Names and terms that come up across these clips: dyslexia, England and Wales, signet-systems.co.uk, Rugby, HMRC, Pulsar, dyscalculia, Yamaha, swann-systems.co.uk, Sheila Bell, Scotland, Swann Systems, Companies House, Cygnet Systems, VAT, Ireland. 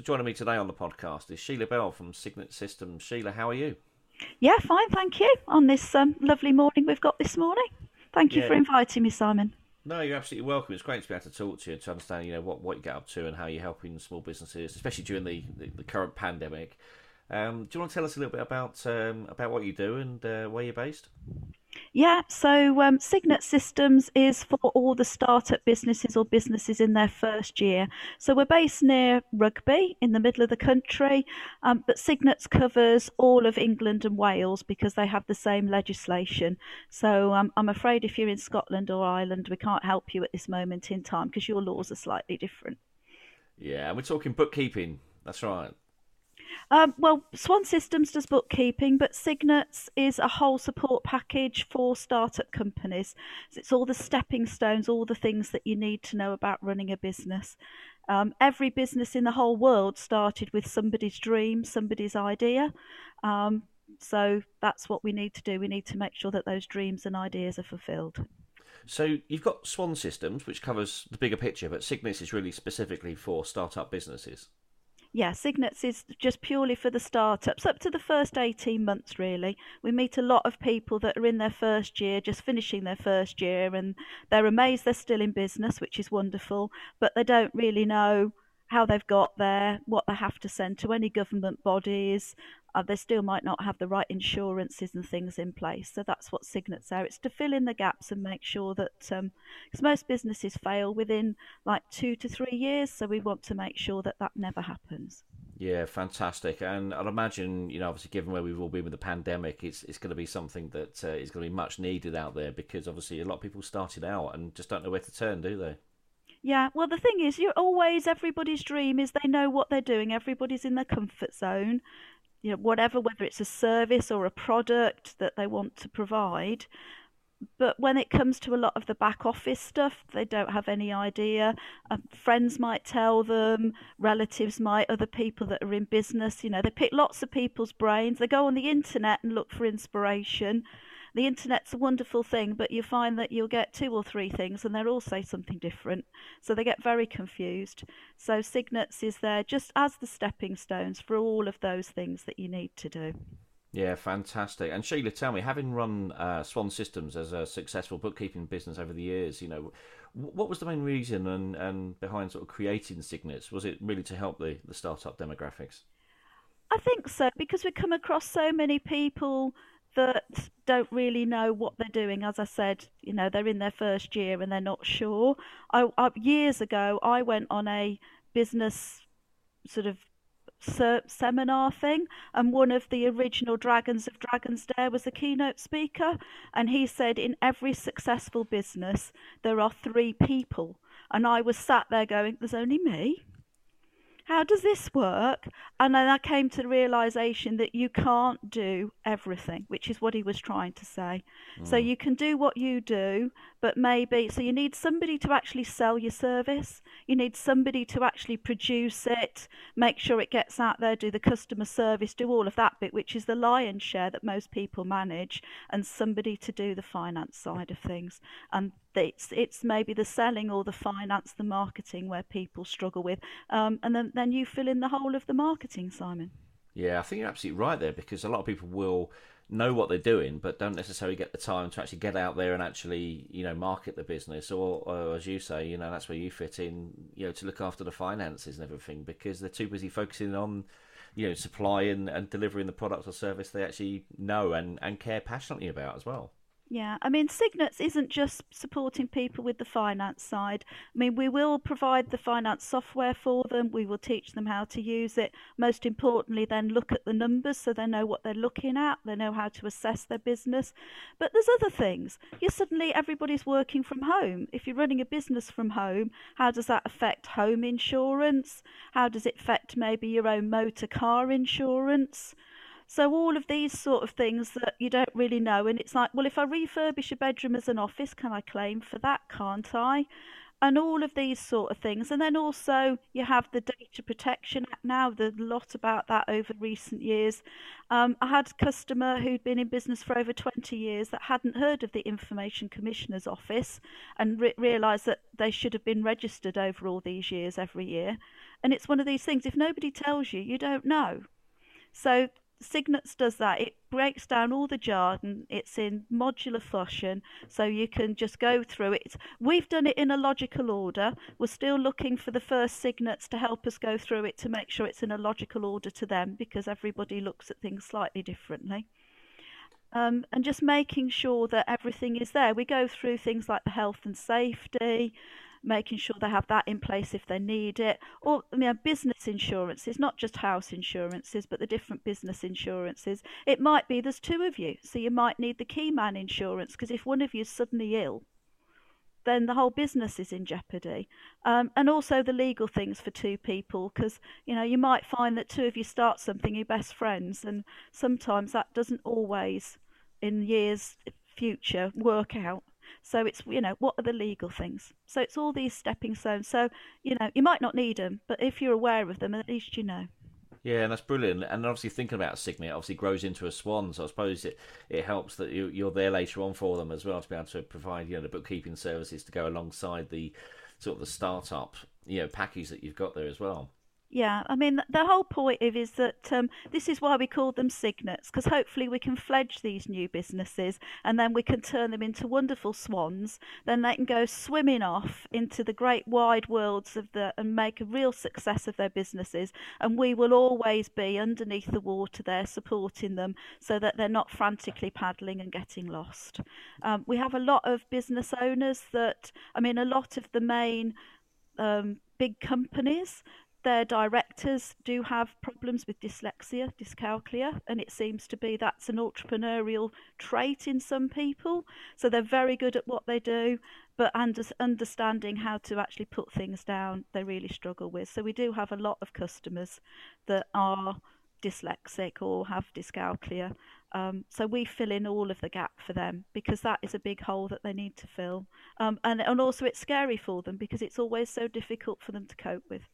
So joining me today on the podcast is Sheila Bell from Cygnet Systems. Sheila, how are you? Yeah, fine, thank you, on this lovely morning we've got this morning. Thank you for inviting me, Simon. No, you're absolutely welcome. It's great to be able to talk to you, to understand, you know, what you get up to and how you're helping small businesses, especially during the current pandemic. Do you want to tell us a little bit about what you do and where you're based? Yeah, so Cygnet Systems is for all the startup businesses or businesses in their first year. So we're based near Rugby in the middle of the country, but Cygnet's covers all of England and Wales because they have the same legislation. So I'm afraid if you're in Scotland or Ireland, we can't help you at this moment in time because your laws are slightly different. Yeah, and we're talking bookkeeping, that's right. Well, Swann Systems does bookkeeping, but Cygnet's is a whole support package for startup companies. So it's all the stepping stones, all the things that you need to know about running a business. Every business in the whole world started with somebody's dream, somebody's idea. So that's what we need to do. We need to make sure that those dreams and ideas are fulfilled. So you've got Swann Systems, which covers the bigger picture, but Cygnet's is really specifically for startup businesses. Yeah, Cygnet's is just purely for the startups, up to the first 18 months, really. We meet a lot of people that are in their first year, just finishing their first year, and they're amazed they're still in business, which is wonderful, but they don't really know how they've got there, what they have to send to any government bodies. They still might not have the right insurances and things in place. So that's what Cygnet's are. It's to fill in the gaps and make sure that, because most businesses fail within like 2 to 3 years. So we want to make sure that that never happens. Yeah, fantastic. And I'd imagine, you know, obviously given where we've all been with the pandemic, it's going to be something that is going to be much needed out there because obviously a lot of people started out and just don't know where to turn, do they? Yeah, well, the thing is, everybody's dream is they know what they're doing. Everybody's in their comfort zone, you know, whatever, whether it's a service or a product that they want to provide. But when it comes to a lot of the back office stuff, they don't have any idea. Friends might tell them, relatives might, other people that are in business, you know, they pick lots of people's brains. They go on the internet and look for inspiration. The internet's a wonderful thing, but you find that you'll get 2 or 3 things and they'll all say something different. So they get very confused. So Cygnet's is there just as the stepping stones for all of those things that you need to do. Yeah, fantastic. And Sheila, tell me, having run Swann Systems as a successful bookkeeping business over the years, you know, what was the main reason and behind sort of creating Cygnet's? Was it really to help the startup demographics? I think so, because we come across so many people that don't really know what they're doing. As I said, you know, they're in their first year and they're not sure. Years ago, I went on a business sort of seminar thing, and one of the original Dragons of Dragons Dare was the keynote speaker, and he said in every successful business there are 3 people, and I was sat there going, there's only me? How does this work? And then I came to the realisation that you can't do everything, which is what he was trying to say. So you can do what you do, but maybe, so you need somebody to actually sell your service. You need somebody to actually produce it, make sure it gets out there, do the customer service, do all of that bit, which is the lion's share that most people manage, and somebody to do the finance side of things. And it's maybe the selling or the finance, the marketing where people struggle with. And then you fill in the whole of the marketing, Simon. Yeah, I think you're absolutely right there, because a lot of people will know what they're doing but don't necessarily get the time to actually get out there and actually, you know, market the business, or as you say, you know, that's where you fit in, you know, to look after the finances and everything, because they're too busy focusing on, you know, supply and delivering the product or service they actually know and care passionately about as well. Yeah, I mean, Cygnet's isn't just supporting people with the finance side. I mean, we will provide the finance software for them. We will teach them how to use it. Most importantly, then look at the numbers so they know what they're looking at. They know how to assess their business. But there's other things. Suddenly everybody's working from home. If you're running a business from home, how does that affect home insurance? How does it affect maybe your own motor car insurance? So all of these sort of things that you don't really know. And it's like, well, if I refurbish a bedroom as an office, can I claim for that? Can't I? and all of these sort of things. And then also you have the Data Protection Act now. There's a lot about that over recent years. I had a customer who'd been in business for over 20 years that hadn't heard of the Information Commissioner's Office and realised that they should have been registered over all these years every year. And it's one of these things, if nobody tells you, you don't know. So Cygnet's does that. It breaks down all the jargon. It's in modular fashion, so you can just go through it. We've done it in a logical order. We're still looking for the first Cygnets to help us go through it to make sure it's in a logical order to them, because everybody looks at things slightly differently. And just making sure that everything is there. We go through things like the health and safety, making sure they have that in place if they need it, or business insurances, not just house insurances, but the different business insurances. It might be there's two of you, so you might need the key man insurance, because if one of you is suddenly ill, then the whole business is in jeopardy. And also the legal things for two people, because you might find that two of you start something, you're best friends, and sometimes that doesn't always, in years future, work out. So it's, what are the legal things? So it's all these stepping stones. So, you might not need them, but if you're aware of them, at least you know. Yeah, and that's brilliant. And obviously thinking about Cygnet obviously grows into a Swann, so I suppose it helps that you're there later on for them as well, to be able to provide, the bookkeeping services to go alongside the sort of the start-up, package that you've got there as well. Yeah, the whole point is that this is why we call them Cygnets, because hopefully we can fledge these new businesses and then we can turn them into wonderful swans. Then they can go swimming off into the great wide worlds and make a real success of their businesses. And we will always be underneath the water there supporting them so that they're not frantically paddling and getting lost. We have a lot of business owners that, a lot of the main big companies, their directors do have problems with dyslexia, dyscalculia, and it seems to be that's an entrepreneurial trait in some people. So they're very good at what they do, but understanding how to actually put things down, they really struggle with. So we do have a lot of customers that are dyslexic or have dyscalculia. So we fill in all of the gap for them, because that is a big hole that they need to fill. And also it's scary for them, because it's always so difficult for them to cope with.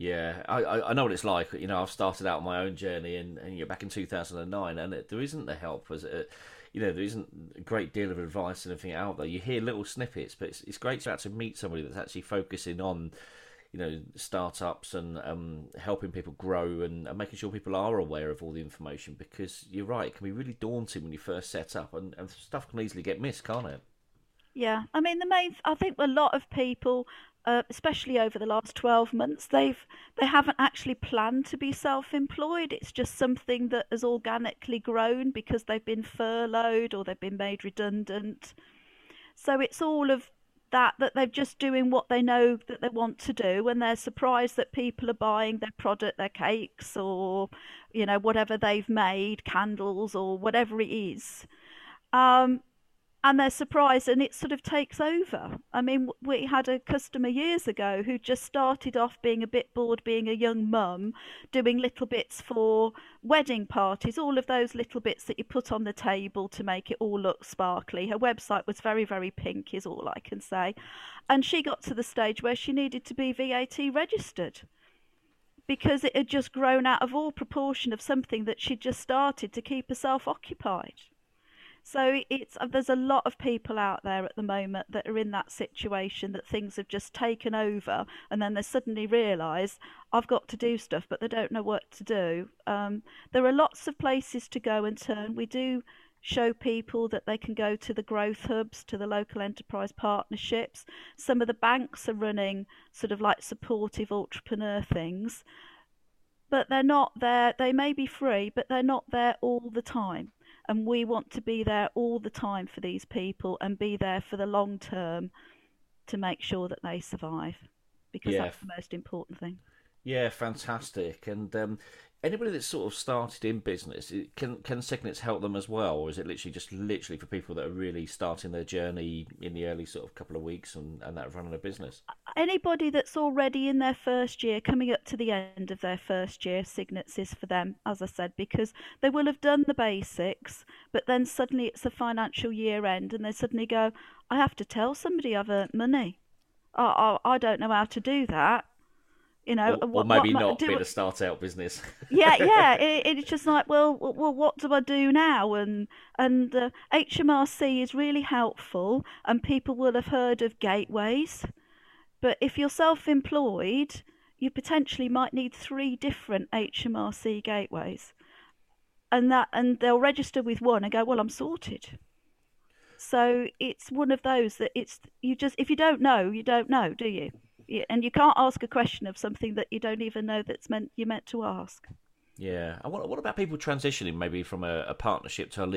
Yeah, I know what it's like. I've started out my own journey, and back in 2009, and there isn't the help. There isn't a great deal of advice and everything out there. You hear little snippets, but it's great to actually meet somebody that's actually focusing on, startups and helping people grow and making sure people are aware of all the information. Because you're right, it can be really daunting when you first set up, and stuff can easily get missed, can't it? Yeah, I think a lot of people, especially over the last 12 months, they haven't actually planned to be self-employed. It's just something that has organically grown because they've been furloughed or they've been made redundant. So it's all of that they're just doing what they know that they want to do, and they're surprised that people are buying their product, their cakes, or whatever they've made, candles or whatever it is. And they're surprised, and it sort of takes over. We had a customer years ago who just started off being a bit bored, being a young mum, doing little bits for wedding parties, all of those little bits that you put on the table to make it all look sparkly. Her website was very, very pink, is all I can say. And she got to the stage where she needed to be VAT registered, because it had just grown out of all proportion of something that she'd just started to keep herself occupied. So there's a lot of people out there at the moment that are in that situation, that things have just taken over, and then they suddenly realise, I've got to do stuff, but they don't know what to do. There are lots of places to go and turn. We do show people that they can go to the growth hubs, to the local enterprise partnerships. Some of the banks are running sort of like supportive entrepreneur things, but they're not there. They may be free, but they're not there all the time. And we want to be there all the time for these people and be there for the long term to make sure that they survive, because that's the most important thing. Yeah, fantastic. And anybody that's sort of started in business, can Cygnets help them as well? Or is it literally for people that are really starting their journey in the early sort of couple of weeks and that running a business? Anybody that's already in their first year, coming up to the end of their first year, Cygnets is for them, as I said, because they will have done the basics, but then suddenly it's a financial year end and they suddenly go, I have to tell somebody I've earned money. I don't know how to do that. You know, or maybe not being a start-out business. Yeah. It's just like, well, what do I do now? And HMRC is really helpful, and people will have heard of gateways. But if you're self-employed, you potentially might need 3 different HMRC gateways, and they'll register with one and go, well, I'm sorted. So it's one of those that if you don't know, you don't know, do you? And you can't ask a question of something that you don't even know you're meant to ask. Yeah. And what about people transitioning maybe from a partnership to a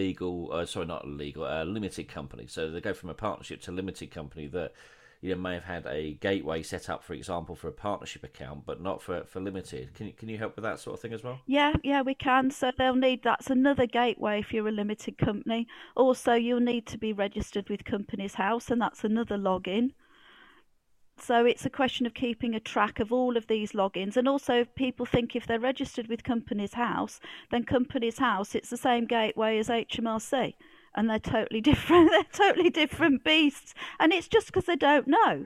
limited company? So they go from a partnership to a limited company that, you know, may have had a gateway set up, for example, for a partnership account, but not for limited. Can you help with that sort of thing as well? Yeah, we can. So they'll need, that's another gateway if you're a limited company. Also, you'll need to be registered with Companies House, and that's another login. So it's a question of keeping a track of all of these logins. And also, people think if they're registered with Companies House, then Companies House, it's the same gateway as HMRC. And they're totally different. They're totally different beasts. And it's just because they don't know.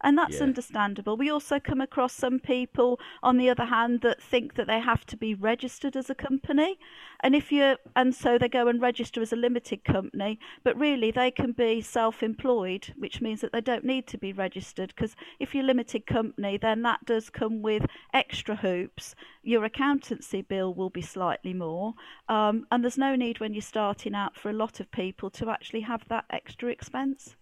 And that's understandable. We also come across some people, on the other hand, that think that they have to be registered as a company. And so they go and register as a limited company. But really, they can be self-employed, which means that they don't need to be registered. Because if you're a limited company, then that does come with extra hoops. Your accountancy bill will be slightly more. And there's no need when you're starting out for a lot of people to actually have that extra expense.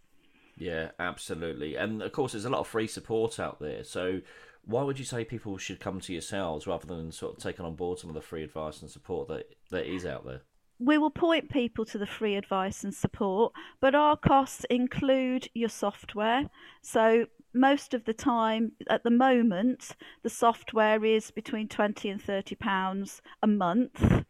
Yeah, absolutely. And of course, there's a lot of free support out there. So why would you say people should come to yourselves rather than sort of taking on board some of the free advice and support that is out there? We will point people to the free advice and support, but our costs include your software. So most of the time, at the moment, the software is between £20 and £30 a month.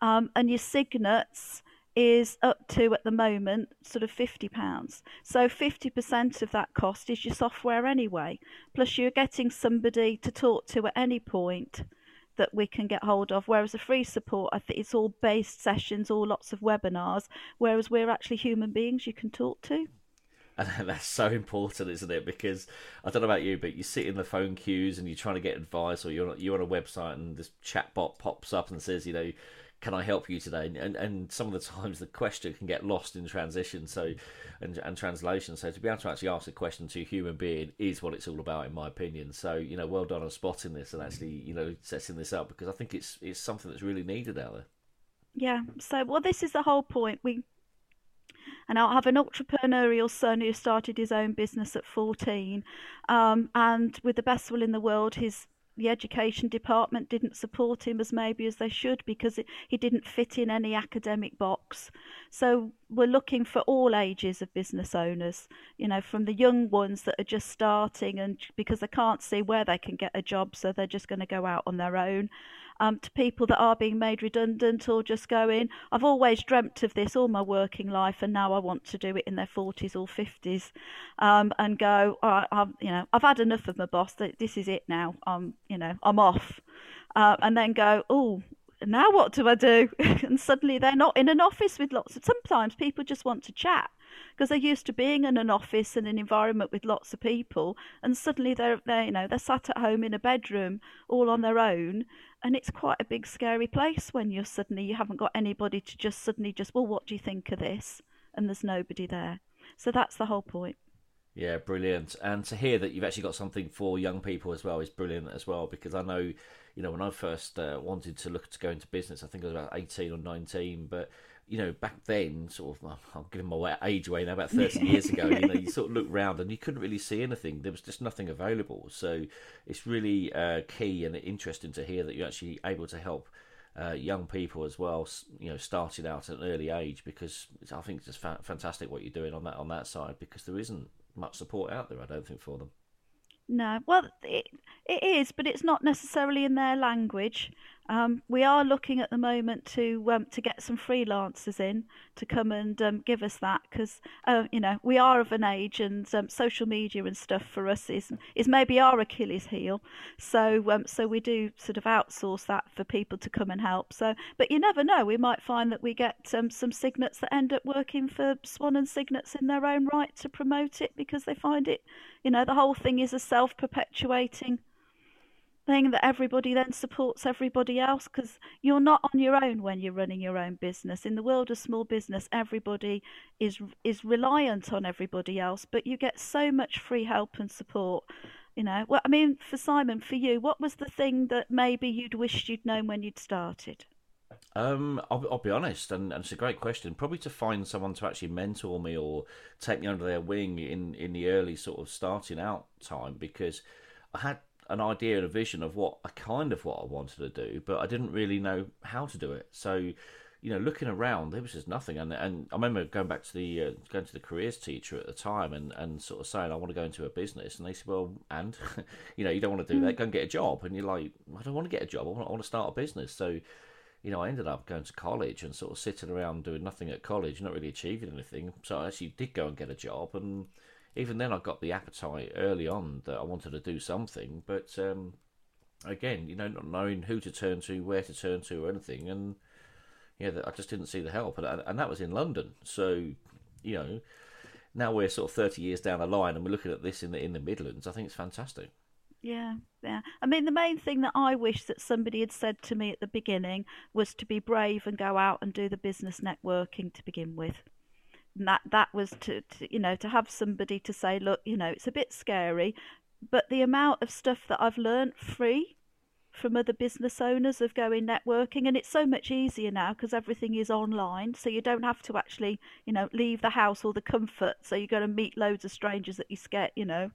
And your Cygnets is up to, at the moment, sort of £50. So 50% of that cost is your software anyway. Plus you're getting somebody to talk to at any point that we can get hold of. Whereas the free support, I think it's all based sessions, all lots of webinars, whereas we're actually human beings you can talk to. And that's so important, isn't it? Because I don't know about you, but you sit in the phone queues and you're trying to get advice, or you're on a website and this chatbot pops up and says, you know, can I help you today? And some of the times the question can get lost in transition, and translation. So to be able to actually ask a question to a human being is what it's all about, in my opinion. So, you know, well done on spotting this and actually, you know, setting this up, because I think it's something that's really needed out there. Yeah. So, well, this is the whole point. And I have an entrepreneurial son who started his own business at 14. And with the best will in the world, the education department didn't support him as maybe as they should, because he didn't fit in any academic box. So we're looking for all ages of business owners, you know, from the young ones that are just starting and because they can't see where they can get a job, so they're just going to go out on their own, to people that are being made redundant or just going, I've always dreamt of this all my working life and now I want to do it, in their 40s or 50s, and go, I've had enough of my boss, this is it now, I'm off, and then go, oh, now what do I do? And suddenly they're not in an office with sometimes people just want to chat because they're used to being in an office and an environment with lots of people, and suddenly they're sat at home in a bedroom all on their own, and it's quite a big scary place when you haven't got anybody to just well, what do you think of this? And there's nobody there. So that's the whole point. Yeah, brilliant. And to hear that you've actually got something for young people as well is brilliant as well, because I know, you know, when I first wanted to look to go into business, I think I was about 18 or 19, but, you know, back then, sort of, I'm giving my age away now, about 30 years ago, you know, you sort of looked round and you couldn't really see anything. There was just nothing available. So it's really key and interesting to hear that you're actually able to help young people as well, you know, starting out at an early age, because I think it's just fantastic what you're doing on that side, because there isn't much support out there, I don't think, for them. No, well, it is, but it's not necessarily in their language. We are looking at the moment to get some freelancers in to come and give us that, because you know, we are of an age, and social media and stuff for us is maybe our Achilles heel. So so we do sort of outsource that for people to come and help. So, but you never know, we might find that we get some Cygnets that end up working for Swann and Cygnets in their own right to promote it, because they find it, you know, the whole thing is a self-perpetuating thing that everybody then supports everybody else, because you're not on your own when you're running your own business. In the world of small business, everybody is reliant on everybody else, but you get so much free help and support. You know, well, I mean, for Simon, for you, what was the thing that maybe you'd wished you'd known when you'd started? I'll be honest, and it's a great question, probably to find someone to actually mentor me or take me under their wing in the early sort of starting out time, because I had an idea and a vision of what I wanted to do, but I didn't really know how to do it. So, you know, looking around, there was just nothing. And I remember going back to the careers teacher at the time, and sort of saying I want to go into a business, and they said, well, and you know, you don't want to do that, go and get a job. And you're like, I don't want to get a job, I want to start a business. So, you know, I ended up going to college and sort of sitting around doing nothing at college, not really achieving anything. So I actually did go and get a job, and even then, I got the appetite early on that I wanted to do something. But again, you know, not knowing who to turn to, where to turn to, or anything. And yeah, I just didn't see the help. And that was in London. So, you know, now we're sort of 30 years down the line and we're looking at this in the Midlands. I think it's fantastic. Yeah, yeah. I mean, the main thing that I wish that somebody had said to me at the beginning was to be brave and go out and do the business networking to begin with. And that was to you know, to have somebody to say, look, you know, it's a bit scary, but the amount of stuff that I've learnt free from other business owners of going networking, and it's so much easier now because everything is online, so you don't have to actually, you know, leave the house or the comfort, so you're going to meet loads of strangers that you scared, you know,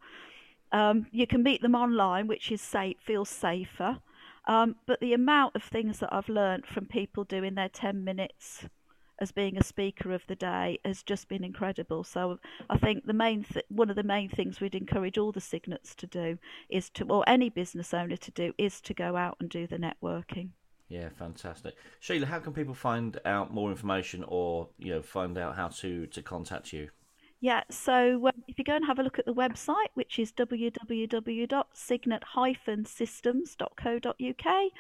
you can meet them online, which is safe, feels safer, but the amount of things that I've learnt from people doing their 10 minutes as being a speaker of the day has just been incredible. So I think the one of the main things we'd encourage all the Cygnets to do is to, or any business owner to do, is to go out and do the networking. Yeah, fantastic. Sheila, how can people find out more information, or, you know, find out how to contact you? Yeah, so if you go and have a look at the website, which is www.signet-systems.co.uk,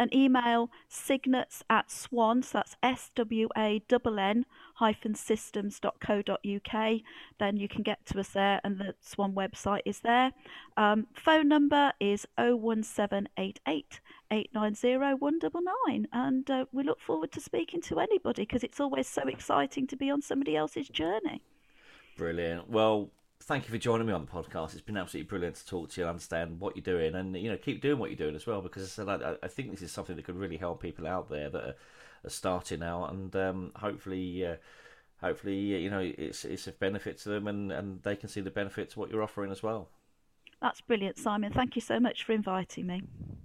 and email signets@swann, so that's swann-systems.co.uk, then you can get to us there, and the Swann website is there. Phone number is 01788 890 199, and we look forward to speaking to anybody, because it's always so exciting to be on somebody else's journey. Brilliant. Well, thank you for joining me on the podcast. It's been absolutely brilliant to talk to you and understand what you're doing, and, you know, keep doing what you're doing as well, because as I said, I think this is something that could really help people out there that are starting out, and hopefully, you know, it's a benefit to them, and they can see the benefits of what you're offering as well. That's brilliant, Simon. Thank you so much for inviting me.